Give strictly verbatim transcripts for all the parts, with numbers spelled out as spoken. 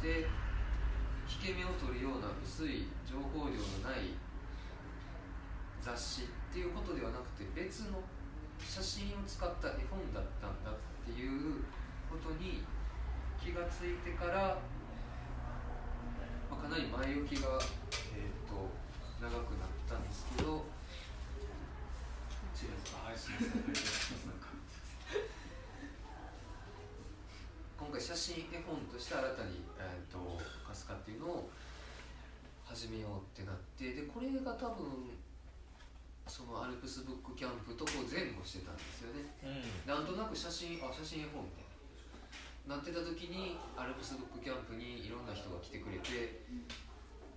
して引け目を取るような薄い情報量のない雑誌っていうことではなくて、別の写真を使った絵本だったんだっていうことに気がついてから、まあ、かなり前置きが、えー、と長くなったんですけど、チレスが配信されて今回写真絵本として新たに、えー、とカスカっていうのを始めようってなって、でこれが多分そのアルプスブックキャンプとこう前後してたんですよね、うん、なんとなく写真、あ、写真絵本みたいななってた時にアルプスブックキャンプにいろんな人が来てくれて、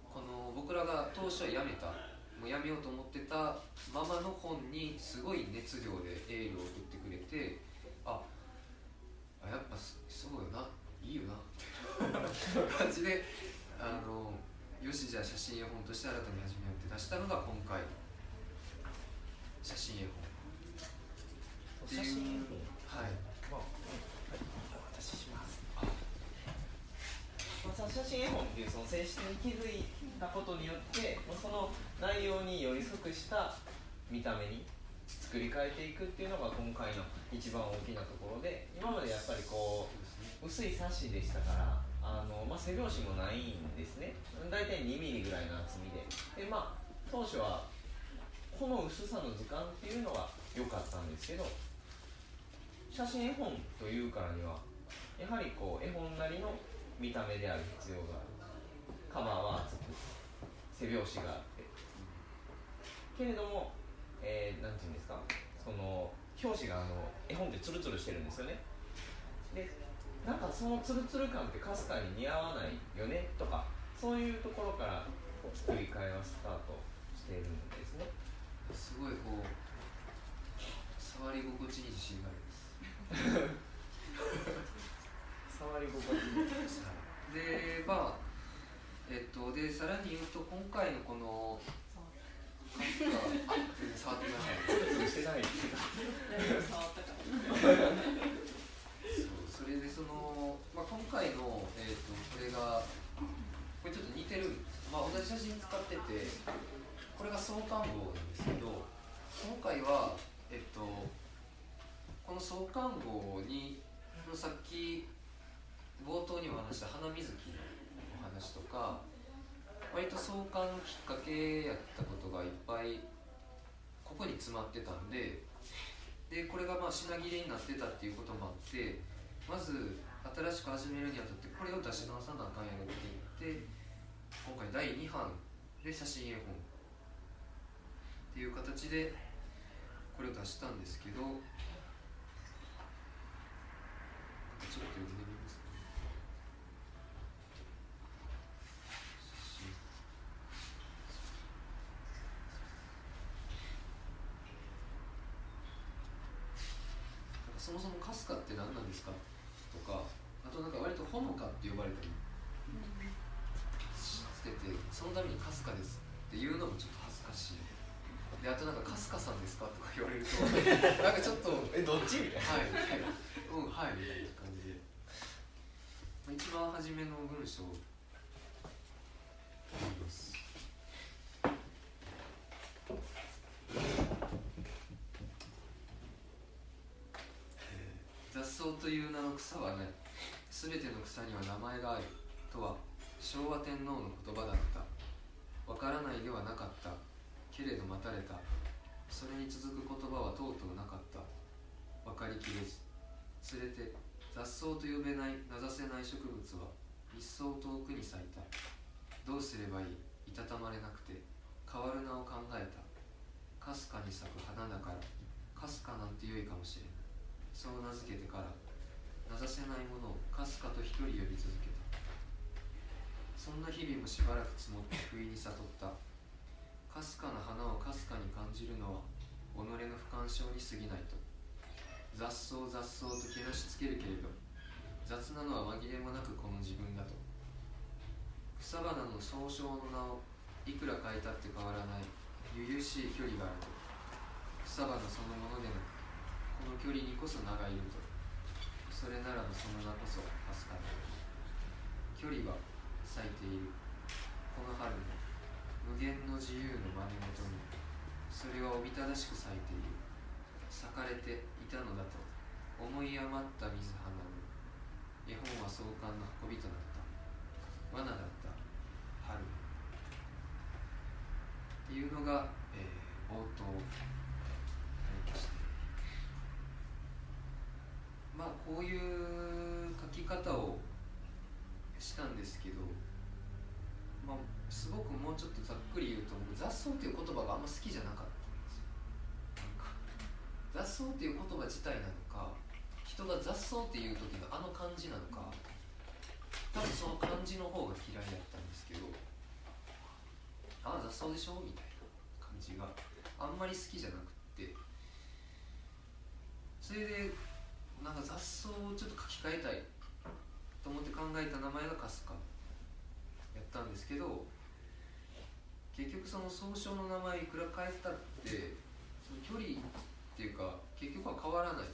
この僕らが当初はやめたもうやめようと思ってたままの本にすごい熱量でエールを送ってくれて、ああやっぱそうよな、いいよなっていう感じで、あのよしじゃあ写真絵本として新たに始めようって出したのが今回写真絵本っていう、写真絵本、はい、写真絵本っていうその性質に気づいたことによって、その内容に寄り添った見た目に作り変えていくっていうのが今回の一番大きなところで、今までやっぱりこう薄い冊子でしたから、あのまあ、背拍子もないんですね。大体にミリぐらいの厚みで、でまあ当初はこの薄さの図鑑っていうのが良かったんですけど、写真絵本というからにはやはりこう絵本なりの見た目である必要がある。カバーは厚く、背拍子があって、けれども、えー、なんていうんですか、その表紙があの絵本ってツルツルしてるんですよね。で、なんかそのツルツル感ってかすかに似合わないよねとか、そういうところから作り替えはスタートしているんですね。すごいこう触り心地に自信があります。触り心地にで、まあ、えっと、で、さらに言うと、今回のこのカスカ、触ってないしてない触ったからそう、それでその、まあ、今回の、えっと、これがこれちょっと似てる、まあ、同じ写真使ってて、これが創刊号なんですけど、今回は、えっと、この創刊号にさっき冒頭にも話した花水木のお話とか、割と創刊のきっかけやったことがいっぱいここに詰まってたんで、でこれがまあ品切れになってたっていうこともあって、まず新しく始めるにあたってこれを出し直さなあかんやろって言って、今回だいにはんで写真絵本っていう形でこれを出したんですけど、ちょっと読んでみますか。そもそもかすかって何なんですかとか、あとなんか割とほのかって呼ばれたりしてて、そのためにかすかですっていうのもちょっと恥ずかしいで、あとなんかかすかさんですかとか言われるとなんかちょっとえどっちみたいな、はい、はい、うん、はいみたいな感じで、一番初めの文章を読みます。雑草という名の草はない。すべての草には名前がある。とは昭和天皇の言葉だった。わからないではなかった。けれど待たれた。それに続く言葉はとうとうなかった。わかりきれず。つれて雑草と呼べない名指せない植物は一層遠くに咲いた。どうすればいい。いたたまれなくて変わる名を考えた。かすかに咲く花だからかすかなんて良いかもしれない。そう名付けてから名指せないものをかすかと一人呼び続けた。そんな日々もしばらく積もって不意に悟った。かすかな花をかすかに感じるのは己の不感症に過ぎないと。雑草雑草とけなしつけるけれど雑なのは紛れもなくこの自分だと。草花の総称の名をいくら変えたって変わらないゆゆしい距離があると。草花そのものでなくこの距離にこそ名がいると。それならばその名こそかすかな。今距離が咲いている。この春も無限の自由の真似事にそれはおびただしく咲いている。裂かれていたのだと思い余った水花む。絵本は壮観の運びとなった。罠だった春っていうのが、えー、冒頭ありました。まあこういう書き方をしたんですけど、まあ、すごくもうちょっとざっくり言うと、僕雑草という言葉があんま好きじゃなかったんですよ。雑草という言葉自体なのか、人が雑草っていう時のあの感じなのか、多分その感じの方が嫌いだったんですけど、ああ雑草でしょみたいな感じがあんまり好きじゃなくって、それでなんか雑草をちょっと書き換えたいと思って考えた名前がカスカやったんですけど、結局その総称の名前いくら変えたってその距離っていうか結局は変わらない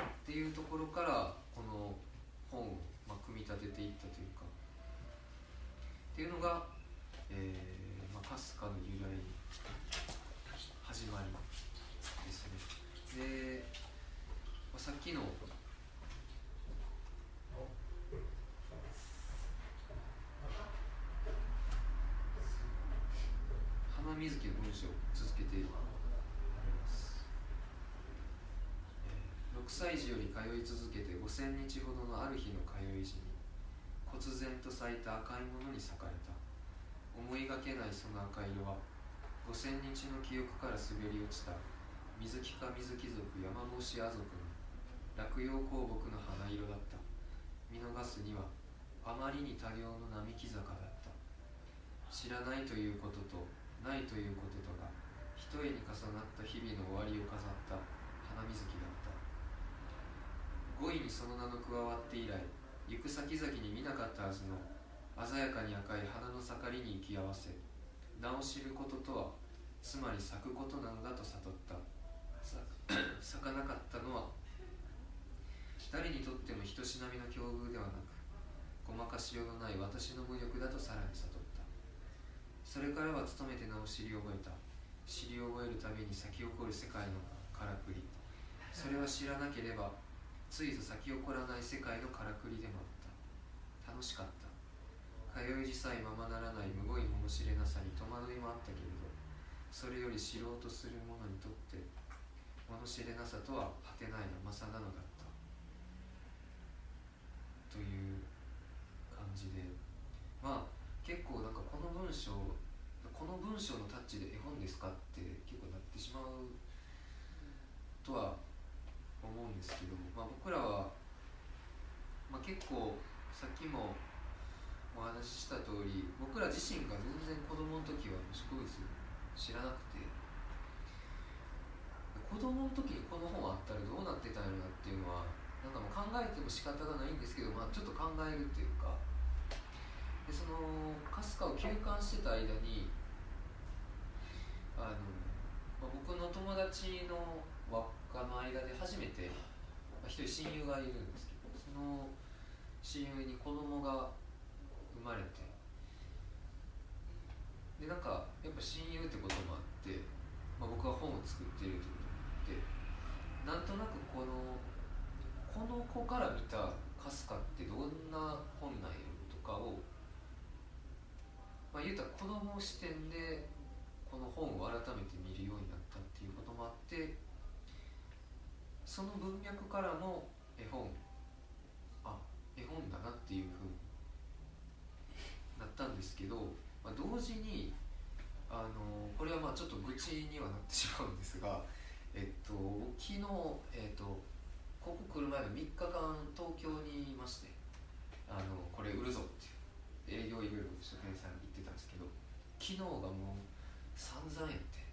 っていうところからこの本を組み立てていったというかっていうのが、えーまあ、カスカの由来始まりですね。で、まあ、さっきの花水木の文章を続けています、えー、ろくさい児より通い続けてごせんにちほどのある日の通い時に忽然と咲いた赤いものに咲かれた。思いがけないその赤色はごせんにちの記憶から滑り落ちた水木か水木族山帽子亜族の落葉鉱木の花色だった。見逃すにはあまりに多量の並木坂だった。知らないということとないということとが一重に重なった日々の終わりを飾った花水木だった。語彙にその名の加わって以来行く先々に見なかったはずの鮮やかに赤い花の盛りに行き合わせ、名を知ることとはつまり咲くことなのだと悟った。咲かなかったのは誰にとっても人しなみの境遇ではなくごまかしようのない私の無力だとさらに悟った。それからは努めて名を知り覚えた。知り覚えるために咲き起こる世界のからくり、それは知らなければついぞ咲き起こらない世界のからくりでもあった。楽しかった。通い時さえままならないむごい物知れなさに戸惑いもあったけれど、それより知ろうとする者にとって物知れなさとは果てない甘さなのだったという感じで、まあ結構なんかこの文章、この文章のタッチで絵本ですかって結構なってしまうとは思うんですけど、まあ、僕らは、まあ、結構さっきもお話しした通り、僕ら自身が全然子供の時は植物知らなくて、子供の時にこの本あったらどうなってたんやろなっていうのはなんかもう考えても仕方がないんですけど、まあ、ちょっと考えるっていうか。でそのカスカを休館してた間にあの、まあ、僕の友達の輪っかの間で初めて、まあ、一人親友がいるんですけど、その親友に子供が生まれて、でなんかやっぱ親友ってこともあって、まあ、僕は本を作っているということもあって、なんとなくこのこの子から見たカスカってどんな本なんやろとかを、まあ、言うたら子供視点でこの本を改めて見るようになったっていうこともあって、その文脈からの絵本、あ、絵本だなっていうふうになったんですけど、まあ、同時にあのこれはまあちょっと愚痴にはなってしまうんですが、えっと、昨日、えっと、ここ来る前のみっかかん東京にいまして、あのこれ売るぞって営業いろいろ書店さんに行ってたんですけど、昨日がもう散々やって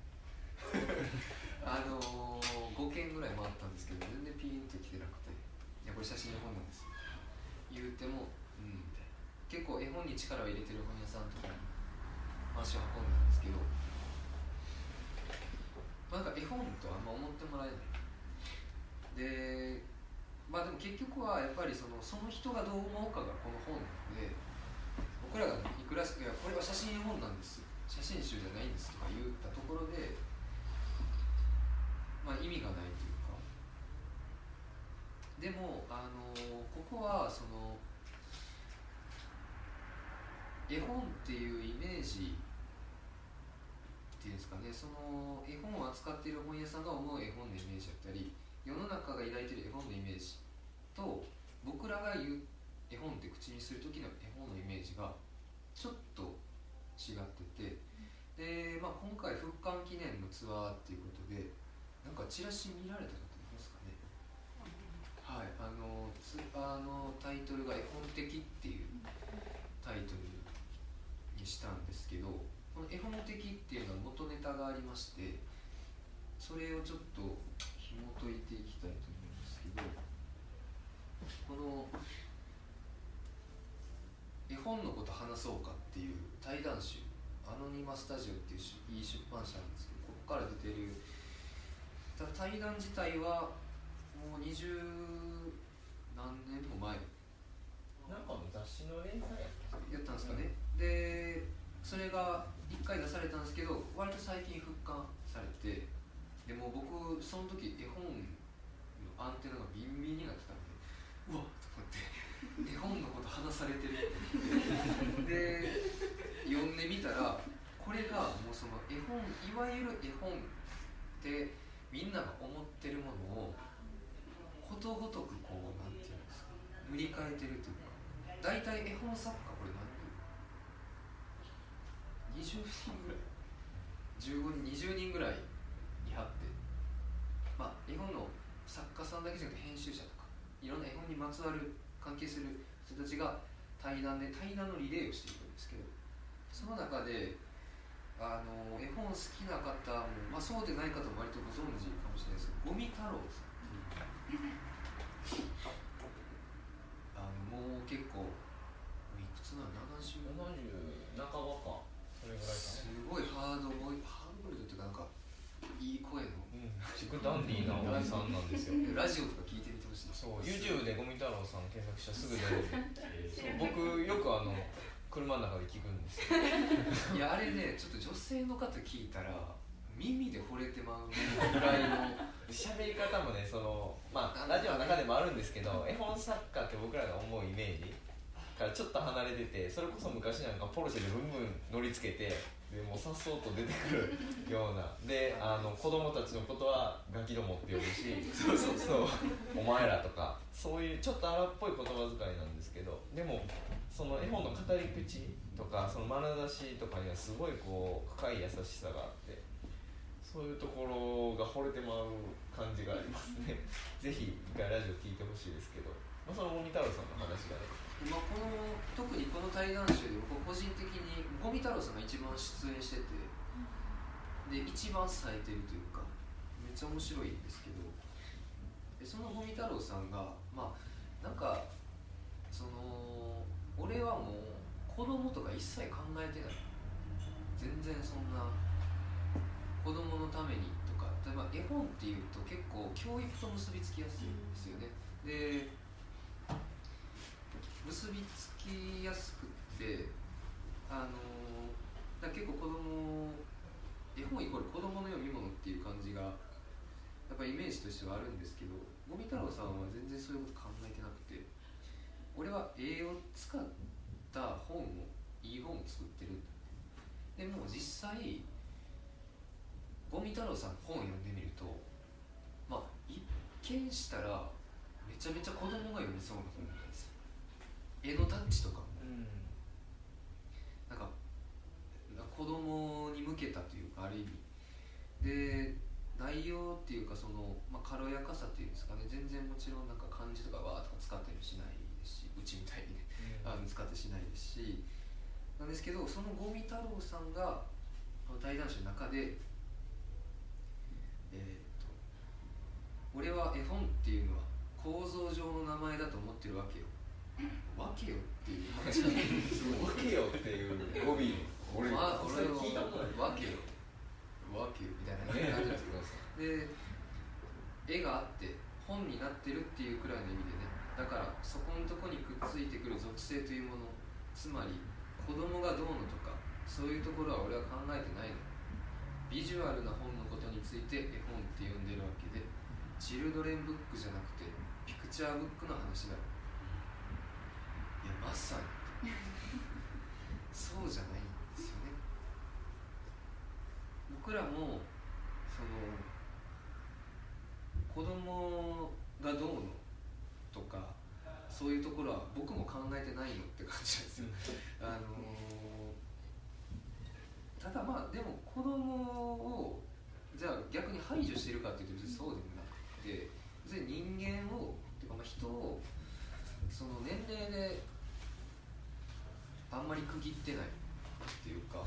あのー、ごけんぐらい回ったんですけど全然ピーンと来てなくて、いやこれ写真の本なんです言うても、うんみたいな、結構絵本に力を入れてる本屋さんとかに足を運んだんですけど、なんか絵本とあんま思ってもらえないで、まあでも結局はやっぱりその、その人がどう思うかがこの本で、僕らがいくら、いやこれは写真本なんです、写真集じゃないんですとか言ったところで、まあ意味がないというか。でもあのここはその絵本っていうイメージっていうんですかね、その絵本を扱っている本屋さんが思う絵本のイメージだったり、世の中が抱いている絵本のイメージと僕らが言う絵本って口にする時の絵本のイメージがちょっと違ってて、で、まあ、今回復刊記念のツアーっていうことでなんかチラシ見られたことありますかね。はい、あのツアーのタイトルが絵本的っていうタイトルにしたんですけど、この絵本的っていうのは元ネタがありまして、それをちょっと紐解いていきたいと思うんですけど、この絵本のこと話そうかっていう対談集、アノニマスタジオっていういい出版社なんですけど、ここから出てる対談自体はもう二十何年も前なんかの雑誌の連載やったんですかね、うん、でそれがいっかい出されたんですけど割と最近復刊されて、でも僕その時絵本のアンテナがビンビンになってたんで、うわっと思って絵本のこと話されてるで読んでみたら、これがもうその絵本、いわゆる絵本ってみんなが思ってるものをことごとくこうなんていうんですか、塗り替えてるというか、大体絵本作家これ何人にじゅうにんぐらいじゅうごにんにじゅうにんぐらいに貼って、まあ、絵本の作家さんだけじゃなくて編集者とかいろんな絵本にまつわる関係する人たちが対談で対談のリレーをしていくんですけど、その中であの絵本好きな方も、まあ、そうでない方も割とご存知かもしれないですけど、五味太郎さんあのもう結構いくつなのななじゅうななじゅうなかばかそれぐらいかね、すごいハードボイハードボイルドっていうか、なんかいい声の、うん、ダンディーなおじさんなんですよラジオとか聞いてみてほしい。そう YouTube で五味太郎さん検索したらすぐ出るそう僕よくあの車の中で聞くんですよいやあれね、ちょっと女性の方聞いたら耳で惚れてまうぐらいの喋り方もね、そのまあラジオの中でもあるんですけど、絵本作家って僕らが思うイメージからちょっと離れてて、それこそ昔なんかポルシェでブンブン乗りつけて、でもうさっそうと出てくるようなで、あの子供たちのことはガキどもって呼ぶしそうそうそうお前らとかそういうちょっと荒っぽい言葉遣いなんですけど、でもその絵本の語り口とかその眼差しとかにはすごいこう深い優しさがあって、そういうところが惚れてまう感じがありますねぜひ一回ラジオ聞いてほしいですけど、まあ、その五味太郎さんの話がね、まあ、この特にこの対談集で僕個人的に五味太郎さんが一番出演してて、で一番冴えてるというかめっちゃ面白いんですけど、でその五味太郎さんがまあなんかその俺はもう子供とか一切考えてない、全然そんな子供のためにとか、例えば絵本っていうと結構教育と結びつきやすいんですよね。で結びつきやすくって、あのー、だ結構子供絵本イコール子供の読み物っていう感じがやっぱイメージとしてはあるんですけど、五味太郎さんは全然そういうこと考えてなくて、俺は絵を使った本をいい本を作ってるんだって。でも実際五味太郎さんの本を読んでみると、まあ一見したらめちゃめちゃ子供が読みそうな本なんですよ。絵のタッチとか、うん、なんか子供に向けたというか、ある意味で内容っていうかその、まあ、軽やかさっていうんですかね、全然もちろんなんか漢字とかわーとか使ったりしないですし、うちみたいにね、うん、あの使ってしないですしなんですけど、その五味太郎さんが対談集の中で、えー、っと俺は絵本っていうのは構造上の名前だと思ってるわけよ、わけよっていう話なんですよ。わけよっていう語尾、俺は聞いたことない。わけよ、わけよみたいな感じなんですけど、で、絵があって本本になってるっていうくらいの意味でね、だからそこのとこにくっついてくる属性というもの、つまり子供がどうのとかそういうところは俺は考えてないの。ビジュアルな本のことについて絵本って呼んでるわけで、チルドレンブックじゃなくてピクチャーブックの話だろ。いや、まさにそうじゃないんですよね。僕らもその子供がどうのとかそういうところは僕も考えてないのって感じですよあのー、ただまあでも子供をじゃあ逆に排除してるかっていうと別にそうでもなくて、別に人間をとかまあ人をその年齢であんまり区切ってないっていうか、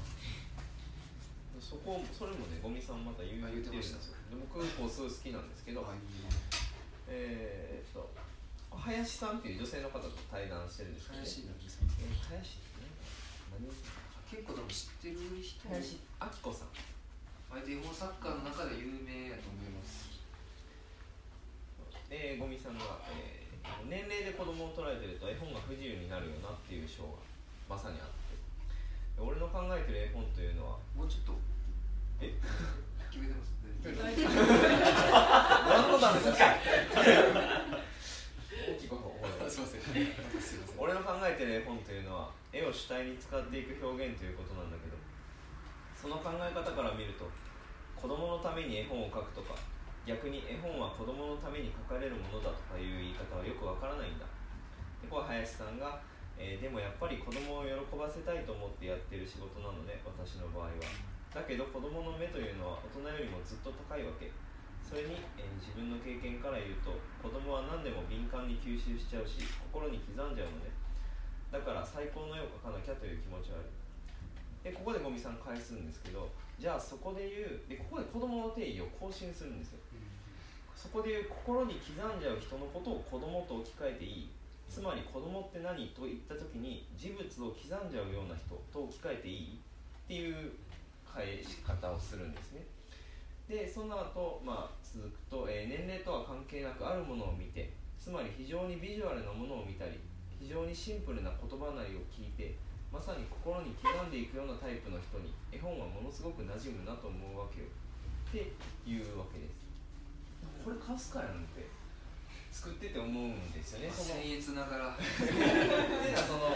そこそれもねゴミさんまた言う言ってるんですよ。僕個数好きなんですけど、はい、えー、っと林さんっていう女性の方と対談してるんですけど、ね、林なんですか、えー、林何結構でも知ってる人、林あきこさん、あれで絵本作家の中で有名やと思います。でゴミさんが、えー年齢で子供を捉えてると絵本が不自由になるよなっていう章がまさにあって、俺の考えてる絵本というのはもうちょっとえ決めてます何のためですか大きいことすいません俺の考えてる絵本というのは絵を主体に使っていく表現ということなんだけど、その考え方から見ると子供のために絵本を描くとか、逆に絵本は子供のために書かれるものだとかいう言い方はよくわからないんだ。で、ここは林さんが、えー、でもやっぱり子供を喜ばせたいと思ってやってる仕事なので、私の場合は。だけど子供の目というのは大人よりもずっと高いわけ。それに、えー、自分の経験から言うと、子供は何でも敏感に吸収しちゃうし、心に刻んじゃうので、だから最高の絵を描かなきゃという気持ちはある。で、ここでゴミさん返すんですけど、じゃあそこで言う、でここで子供の定義を更新するんですよ。そこで言う心に刻んじゃう人のことを子供と置き換えていい、つまり子供って何と言った時に事物を刻んじゃうような人と置き換えていいっていう返し方をするんですね。でその後、まあ続くと、えー、年齢とは関係なくあるものを見て、つまり非常にビジュアルなものを見たり、非常にシンプルな言葉なりを聞いて、まさに心に刻んでいくようなタイプの人に絵本はものすごく馴染むなと思うわけよっていうわけです。これカスカやんって作ってて思うんですよね。僭越ながらその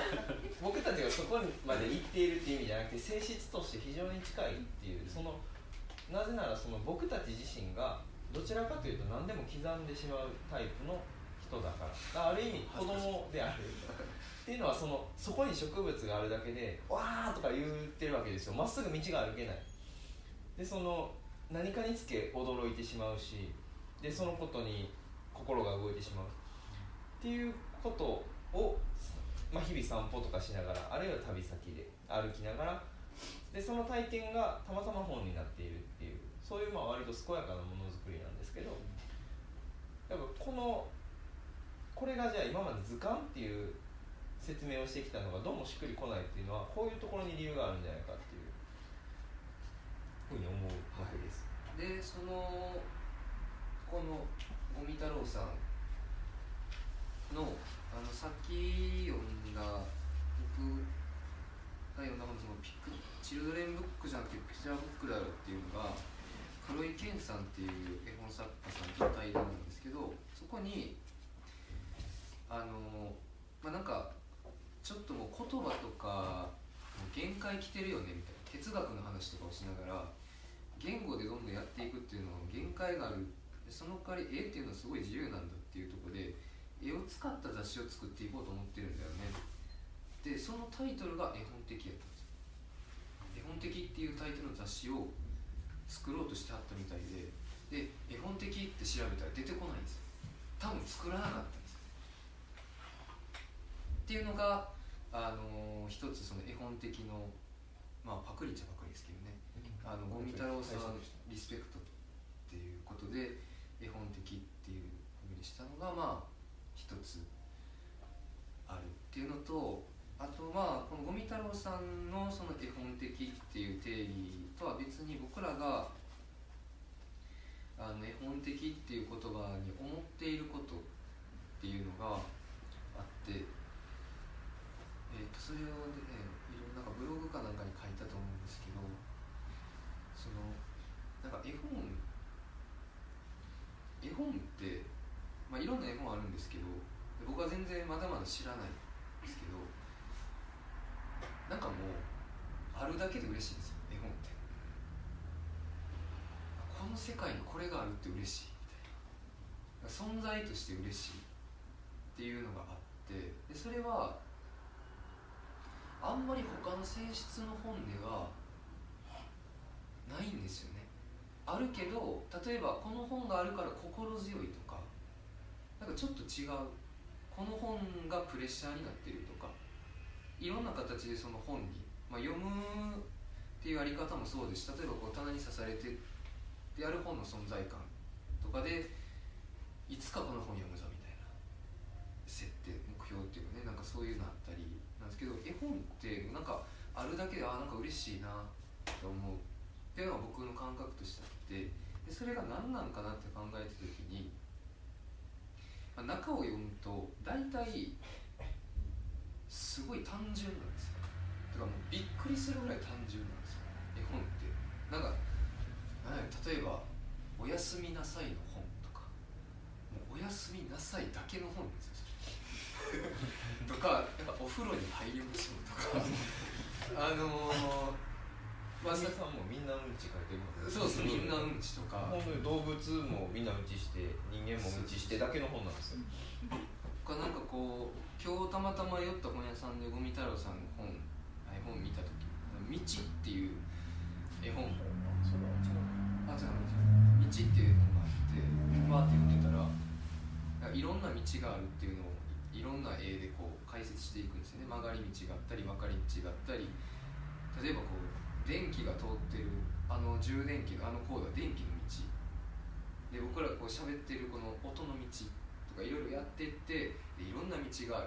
僕たちがそこまで行っているっていう意味じゃなくて、性質として非常に近いっていう、そのなぜならその僕たち自身がどちらかというと何でも刻んでしまうタイプの人だから、だからある意味子供であるっていうのは、そのそこに植物があるだけでわーとか言ってるわけですよ。まっすぐ道が歩けないで、その何かにつけ驚いてしまうし、でそのことに心が動いてしまうっていうことを、まあ、日々散歩とかしながら、あるいは旅先で歩きながら、でその体験がたまたま本になっているっていう、そういうまあ割と健やかなものづくりなんですけど、やっぱこのこれがじゃあ今まで図鑑っていう説明をしてきたのがどうもしっくりこないっていうのは、こういうところに理由があるんじゃないかっていうふうに思うわけです。でそのこの五味太郎さん の, あのさっき読んだ、僕が読んだ本のピクチルドレンブックじゃなくてピクチャーブックだろっていうのが、黒井健さんっていう絵本作家さんと対談なんですけど、そこにあの、まあ、なんかちょっともう言葉とか限界きてるよねみたいな哲学の話とかをしながら、言語でどんどんやっていくっていうのは限界がある、その代わり絵っていうのはすごい自由なんだっていうところで、絵を使った雑誌を作っていこうと思ってるんだよね。でそのタイトルが絵本的やったんですよ。絵本的っていうタイトルの雑誌を作ろうとしてあったみたいで、で絵本的って調べたら出てこないんですよ。多分作らなかったんですよっていうのが、あのー、一つその絵本的の、まあ、パクリっちゃパクリですけどね、あの五味太郎さんリスペクトっていうことで絵本的っていうふうにしたのがまあ一つあるっていうのと、あとまあこの五味太郎さんのその絵本的っていう定義とは別に、僕らがあのの絵本的っていう言葉に思っていることっていうのがあって、えー、とそれをね、いろいろなんかブログかなんかに書いたと思うんですけど、そのなんか絵本絵本って、まあ、いろんな絵本あるんですけど、僕は全然まだまだ知らないんですけど、なんかもうあるだけで嬉しいんですよ、絵本って。この世界にこれがあるって嬉しいみたいな、存在として嬉しいっていうのがあって、でそれはあんまり他の性質の本ではないんですよね。あるけど、例えばこの本があるから心強いとか、なんかちょっと違う、この本がプレッシャーになってるとか、いろんな形でその本に、まあ、読むっていうやり方もそうですし、例えばこう棚に刺されてである本の存在感とかで、いつかこの本読むぞみたいな設定、目標っていうかね、なんかそういうのあったりなんですけど、絵本ってなんかあるだけで、あ、なんか嬉しいなと思うっていうのが僕の感覚としてあって、でそれが何なんかなって考えた時に、まあ、中を読むと大体すごい単純なんですよ。てかもうびっくりするぐらい単純なんですよ、絵本って。なんか例えば「おやすみなさい」の本とか「おやすみなさい」だけの本ですよとか「お風呂に入りましょう」とかあのーまあ、さんもみんなうんち書いてるから、そうそう、みんなうんちとか、本当に動物もみんなうんちして、人間もうんちしてだけの本なんですよ。僕はなんかこう、今日たまたま寄った本屋さんで五味太郎さんの本絵本見た時、「道」っていう絵本もそれは違うあ違う違う道っていうのがあって、わーって読んでたら、いろんな道があるっていうのをいろんな絵でこう解説していくんですよね。曲がり道があったり、分かり道があったり、例えばこう電気が通ってる、あの充電器のあのコードは電気の道で、僕らこう喋ってるこの音の道とかいろいろやってって、でいろんな道があ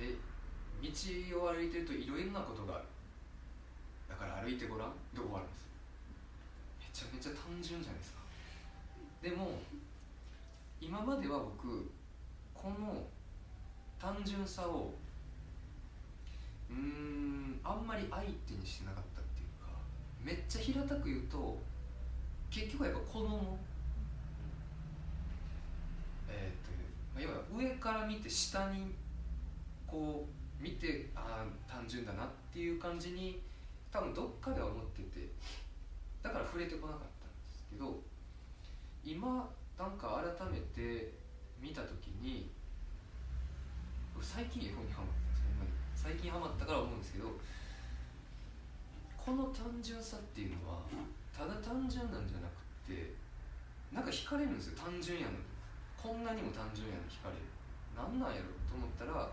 る。で道を歩いてるといろいろなことがある。だから歩いてごらんで終わるんです。めちゃめちゃ単純じゃないですか。でも今までは僕この単純さをうーんあんまり相手にしてなかったっていうか、めっちゃ平たく言うと結局はやっぱ子供、えー、といわゆる上から見て下にこう見て、ああ単純だなっていう感じに多分どっかでは思ってて、だから触れてこなかったんですけど、今なんか改めて見た時に、最近絵本にハマったんですよ、最近ハマったから思うんですけど、この単純さっていうのはただ単純なんじゃなくて、なんか惹かれるんですよ、単純やのに、こんなにも単純やのに惹かれる、なんなんやろと思ったら、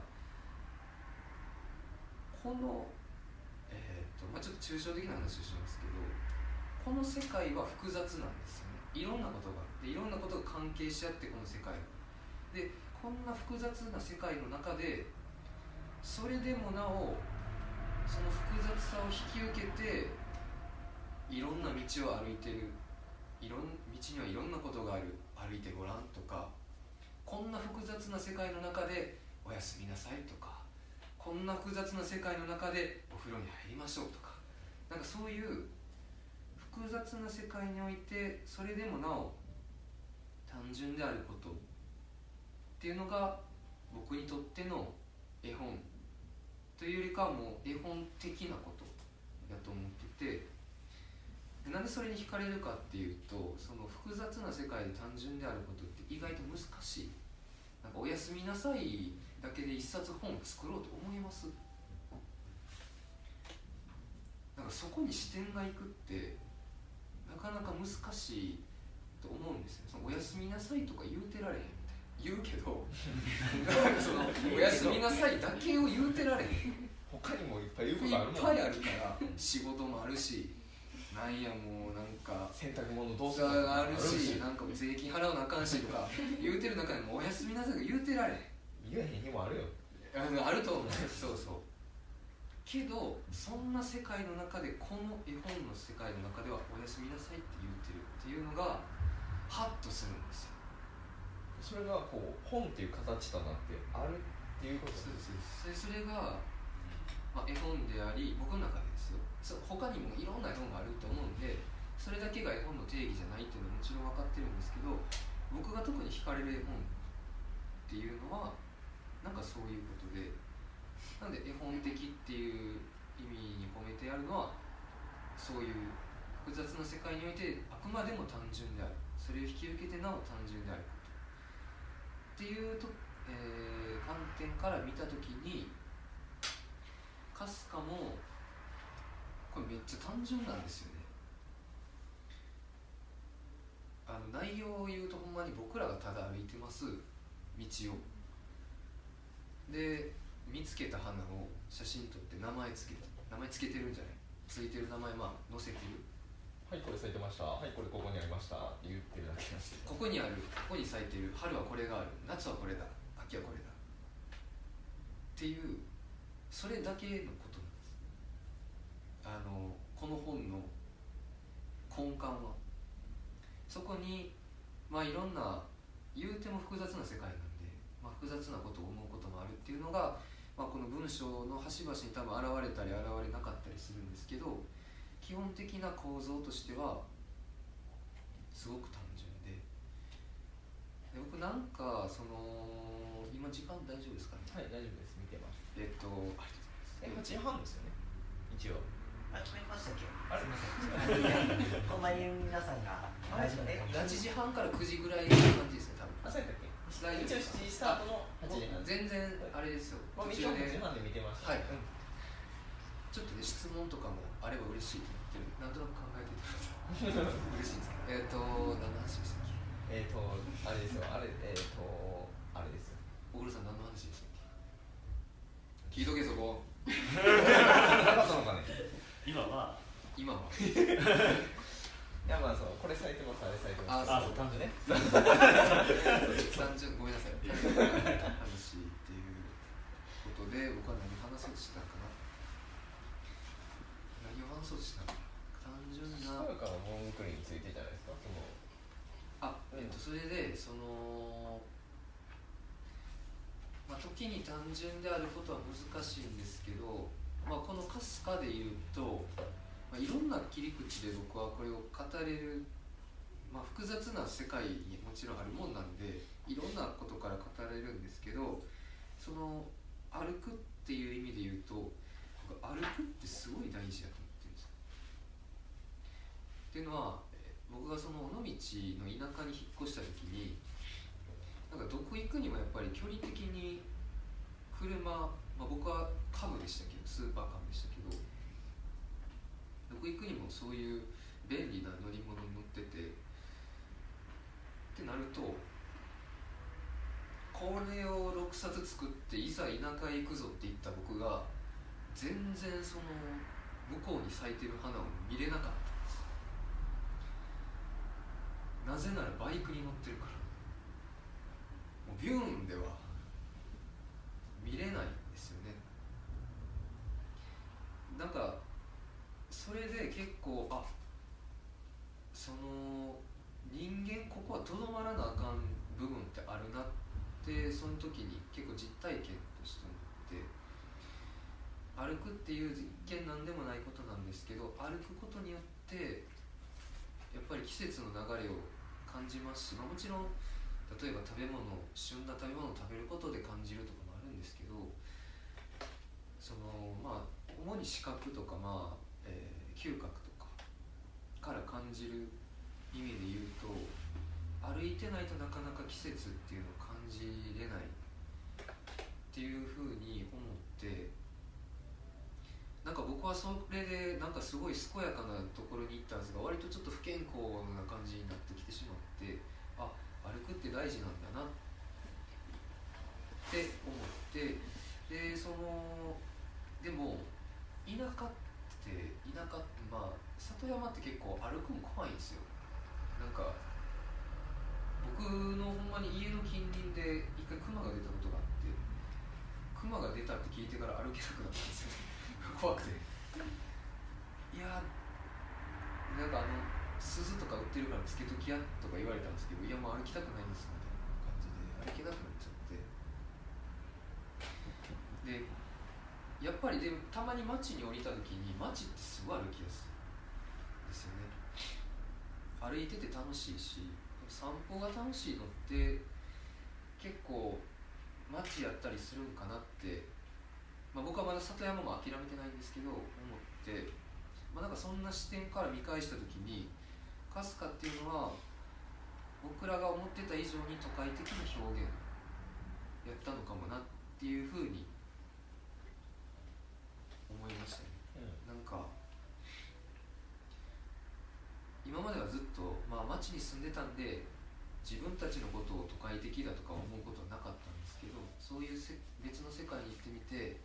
このえーとまあ、ちょっと抽象的な話をしますけど、この世界は複雑なんですよね。いろんなことがあって、いろんなことが関係し合ってこの世界で、こんな複雑な世界の中で、それでもなおその複雑さを引き受けて、いろんな道を歩いてる、いろん道にはいろんなことがある、歩いてごらんとか、こんな複雑な世界の中でおやすみなさいとか、こんな複雑な世界の中でお風呂に入りましょうとか、なんかそういう複雑な世界において、それでもなお単純であることっていうのが僕にとっての絵本というよりかはもう絵本的なことだと思ってて、なんでそれに惹かれるかっていうと、その複雑な世界で単純であることって意外と難しい。なんかおやすみなさいだけで一冊本を作ろうと思います？なんかそこに視点がいくってなかなか難しいと思うんですよ。そのおやすみなさいとか言うてられへんみたいな言うけどなんかそのおやすみなさいだけを言うてられへん他にもいっぱい言うことあるもん、いっぱいあるから、仕事もあるし、なんやもうなんか洗濯物どうするがあるし、なんか税金払わなあかんしとか言うてる中でもおやすみなさいが言うてられへん、言えへん日もあるよ。 あ, あると思うそうそうけどそんな世界の中でこの絵本の世界の中ではおやすみなさいって言ってるっていうのがハッとするんですよ。それがこう本っていう形となってあるっていうことですね。それが、まあ、絵本であり僕の中でですよ。他にもいろんな絵本があると思うんでそれだけが絵本の定義じゃないっていうのはもちろん分かってるんですけど僕が特に惹かれる絵本っていうのはなんかそういうことでなんで絵本的っていう意味に込めてあるのはそういう複雑な世界においてあくまでも単純であるそれを引き受けてなお単純であるっていうと、えー、観点から見たときにかすかもこれめっちゃ単純なんですよね。あの内容を言うとほんまに僕らがただ歩いてます道をで見つけた花を写真撮って名前つけた名前つけてるんじゃないついてる名前まあ載せてるはいこれ咲いてましたはいこれここにありましたって言ってるだけなんですけどここにあるここに咲いてる春はこれがある夏はこれだ秋はこれだっていうそれだけのことなんです。あのこの本の根幹はそこにまあいろんな言うても複雑な世界なんで、まあ、複雑なことを思うこともあるっていうのが、まあ、この文章の端々に多分現れたり現れなかったりするんですけど基本的な構造としてはすごく単純 で, で僕なんかその今時間大丈夫ですかね。はい大丈夫です見てます。えっとありがとうございます。えはちじはんですよね一応。あ決まりましたっけ。あれすみません。こんばんは皆さんが大丈夫ね。はちじはんからくじぐらいの感じですね多分。あそうやったっけ。大丈夫ですか。一応しちじスタートのはちじなんで。全然あれですよ。もう見てはちじはんで見てました。はい。うんちょっとね、質問とかもあれば嬉しいと思ってるなんとなく考えててください嬉しいですか。えっ、ー、と、何の話でしたっけ。えっ、ー、と、あれですよ、あれ、えっ、ー、と、あれですよ小倉さん、何の話でしたっけ。聞いとけ、そこなかったのかね今は今はいや、まあそう、これ咲いてます、あれ咲いてますあ、そう、単純ね単純、ごめんなさい単純な話っていうことで、僕は何話そうとしたかなそうでした。単純な。それからものづくりについてじゃないですか。そのあ、えっとそれでその、まあ、時に単純であることは難しいんですけど、まあ、このかすかで言うと、まあ、いろんな切り口で僕はこれを語れる、まあ、複雑な世界にもちろんあるもんなんで、いろんなことから語れるんですけど、その歩くっていう意味で言うと、歩くってすごい大事やと。っていうのは、僕がその尾道の田舎に引っ越した時になんかどこ行くにもやっぱり距離的に車、まあ、僕はカブでしたけど、スーパーカブでしたけどどこ行くにもそういう便利な乗り物に乗っててってなるとこれをろくさつ作っていざ田舎へ行くぞって言った僕が全然その向こうに咲いてる花を見れなかった。なぜならバイクに乗ってるからもうビューンでは見れないんですよね。なんかそれで結構あその人間ここはとどまらなあかん部分ってあるなってその時に結構実体験として思って歩くっていう一見なんでもないことなんですけど歩くことによってやっぱり季節の流れを感じますし、まあ、もちろん例えば食べ物旬な食べ物を食べることで感じるとかもあるんですけどその、まあ、主に視覚とか、まあえー、嗅覚とかから感じる意味で言うと歩いてないとなかなか季節っていうのを感じれないっていうふうに思ってなんか僕はそれでなんかすごい健やかなところに行ったんですが割とちょっと不健康な感じになってきてしまってあ歩くって大事なんだなって思ってでそのでも田舎って田舎ってまあ里山って結構歩くも怖いんですよ。なんか僕のほんまに家の近隣で一回熊が出たことがあって熊が出たって聞いてから歩けなくなったんですよ怖くて、いやーなんかあの鈴とか売ってるからつけときやとか言われたんですけど、いやもう歩きたくないんですみたいな感じで歩けなくなっちゃって、でやっぱりでたまに街に降りた時に、街ってすごい歩きやすいですよね。歩いてて楽しいし、散歩が楽しいのって結構街やったりするんかなって、まあ、僕はまだ里山も諦めてないんですけど思って、まあ、なんかそんな視点から見返した時に、かすかっていうのは僕らが思ってた以上に都会的な表現やったのかもなっていうふうに思いましたね。うん、なんか今まではずっと、まあ、町に住んでたんで自分たちのことを都会的だとか思うことはなかったんですけど、そういうせ別の世界に行ってみて、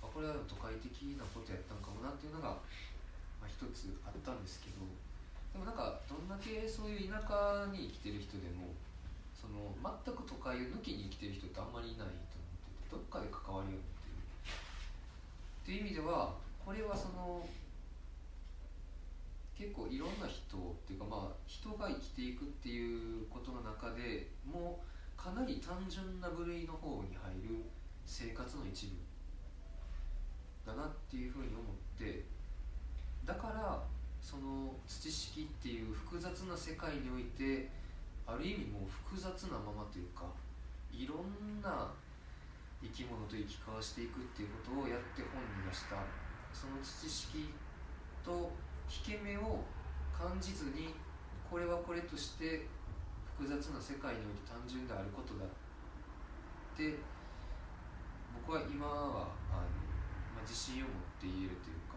あ、これは都会的なことやったんかもなっていうのが、まあ、一つあったんですけど、でもなんかどんだけそういう田舎に生きてる人でもその全く都会を抜きに生きてる人ってあんまりいないと思ってて、どっかで関わりを持ってるっていう意味では、これはその結構いろんな人っていうか、まあ人が生きていくっていうことの中でもうかなり単純な部類の方に入る生活の一部だなっていうふうに思って、だからその土式っていう複雑な世界においてある意味もう複雑なままというか、いろんな生き物と生き交わしていくっていうことをやって本に出した、その土式と引け目を感じずに、これはこれとして複雑な世界において単純であることだって僕は今はあの、まあ、自信を持って言えるという